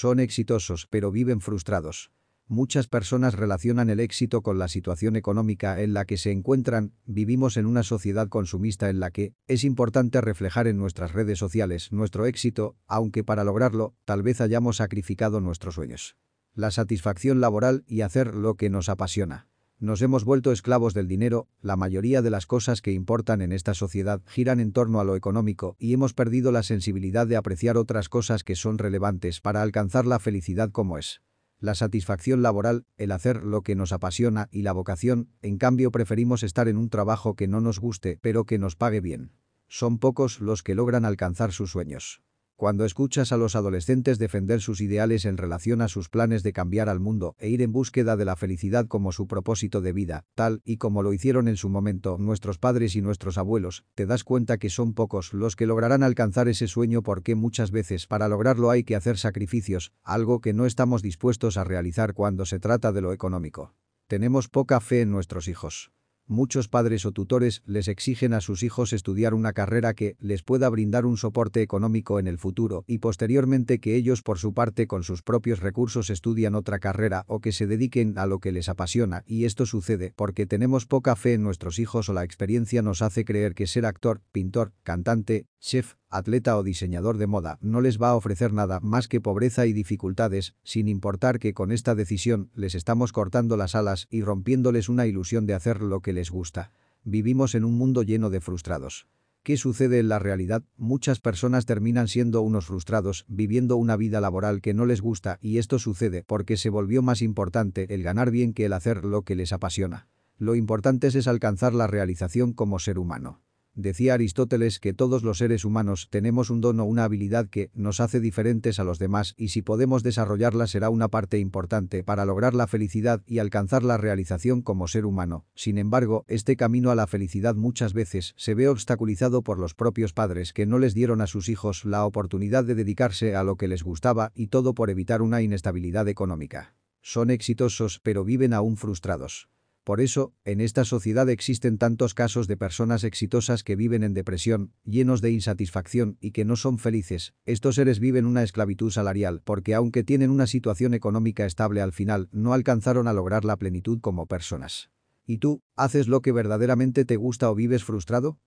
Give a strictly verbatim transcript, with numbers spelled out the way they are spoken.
son exitosos pero viven frustrados. Muchas personas relacionan el éxito con la situación económica en la que se encuentran. Vivimos en una sociedad consumista en la que es importante reflejar en nuestras redes sociales nuestro éxito, aunque para lograrlo, tal vez hayamos sacrificado nuestros sueños, la satisfacción laboral y hacer lo que nos apasiona. Nos hemos vuelto esclavos del dinero. La mayoría de las cosas que importan en esta sociedad giran en torno a lo económico y hemos perdido la sensibilidad de apreciar otras cosas que son relevantes para alcanzar la felicidad, como es la satisfacción laboral, el hacer lo que nos apasiona y la vocación. En cambio, preferimos estar en un trabajo que no nos guste pero que nos pague bien. Son pocos los que logran alcanzar sus sueños. Cuando escuchas a los adolescentes defender sus ideales en relación a sus planes de cambiar al mundo e ir en búsqueda de la felicidad como su propósito de vida, tal y como lo hicieron en su momento nuestros padres y nuestros abuelos, te das cuenta que son pocos los que lograrán alcanzar ese sueño, porque muchas veces para lograrlo hay que hacer sacrificios, algo que no estamos dispuestos a realizar cuando se trata de lo económico. Tenemos poca fe en nuestros hijos. Muchos padres o tutores les exigen a sus hijos estudiar una carrera que les pueda brindar un soporte económico en el futuro y posteriormente que ellos por su parte con sus propios recursos estudian otra carrera o que se dediquen a lo que les apasiona, y esto sucede porque tenemos poca fe en nuestros hijos o la experiencia nos hace creer que ser actor, pintor, cantante, chef, atleta o diseñador de moda no les va a ofrecer nada más que pobreza y dificultades, sin importar que con esta decisión les estamos cortando las alas y rompiéndoles una ilusión de hacer lo que les gusta. Vivimos en un mundo lleno de frustrados. ¿Qué sucede en la realidad? Muchas personas terminan siendo unos frustrados, viviendo una vida laboral que no les gusta, y esto sucede porque se volvió más importante el ganar bien que el hacer lo que les apasiona. Lo importante es alcanzar la realización como ser humano. Decía Aristóteles que todos los seres humanos tenemos un don o una habilidad que nos hace diferentes a los demás, y si podemos desarrollarla será una parte importante para lograr la felicidad y alcanzar la realización como ser humano. Sin embargo, este camino a la felicidad muchas veces se ve obstaculizado por los propios padres que no les dieron a sus hijos la oportunidad de dedicarse a lo que les gustaba, y todo por evitar una inestabilidad económica. Son exitosos pero viven aún frustrados. Por eso, en esta sociedad existen tantos casos de personas exitosas que viven en depresión, llenos de insatisfacción y que no son felices. Estos seres viven una esclavitud salarial porque aunque tienen una situación económica estable, al final no alcanzaron a lograr la plenitud como personas. ¿Y tú, haces lo que verdaderamente te gusta o vives frustrado?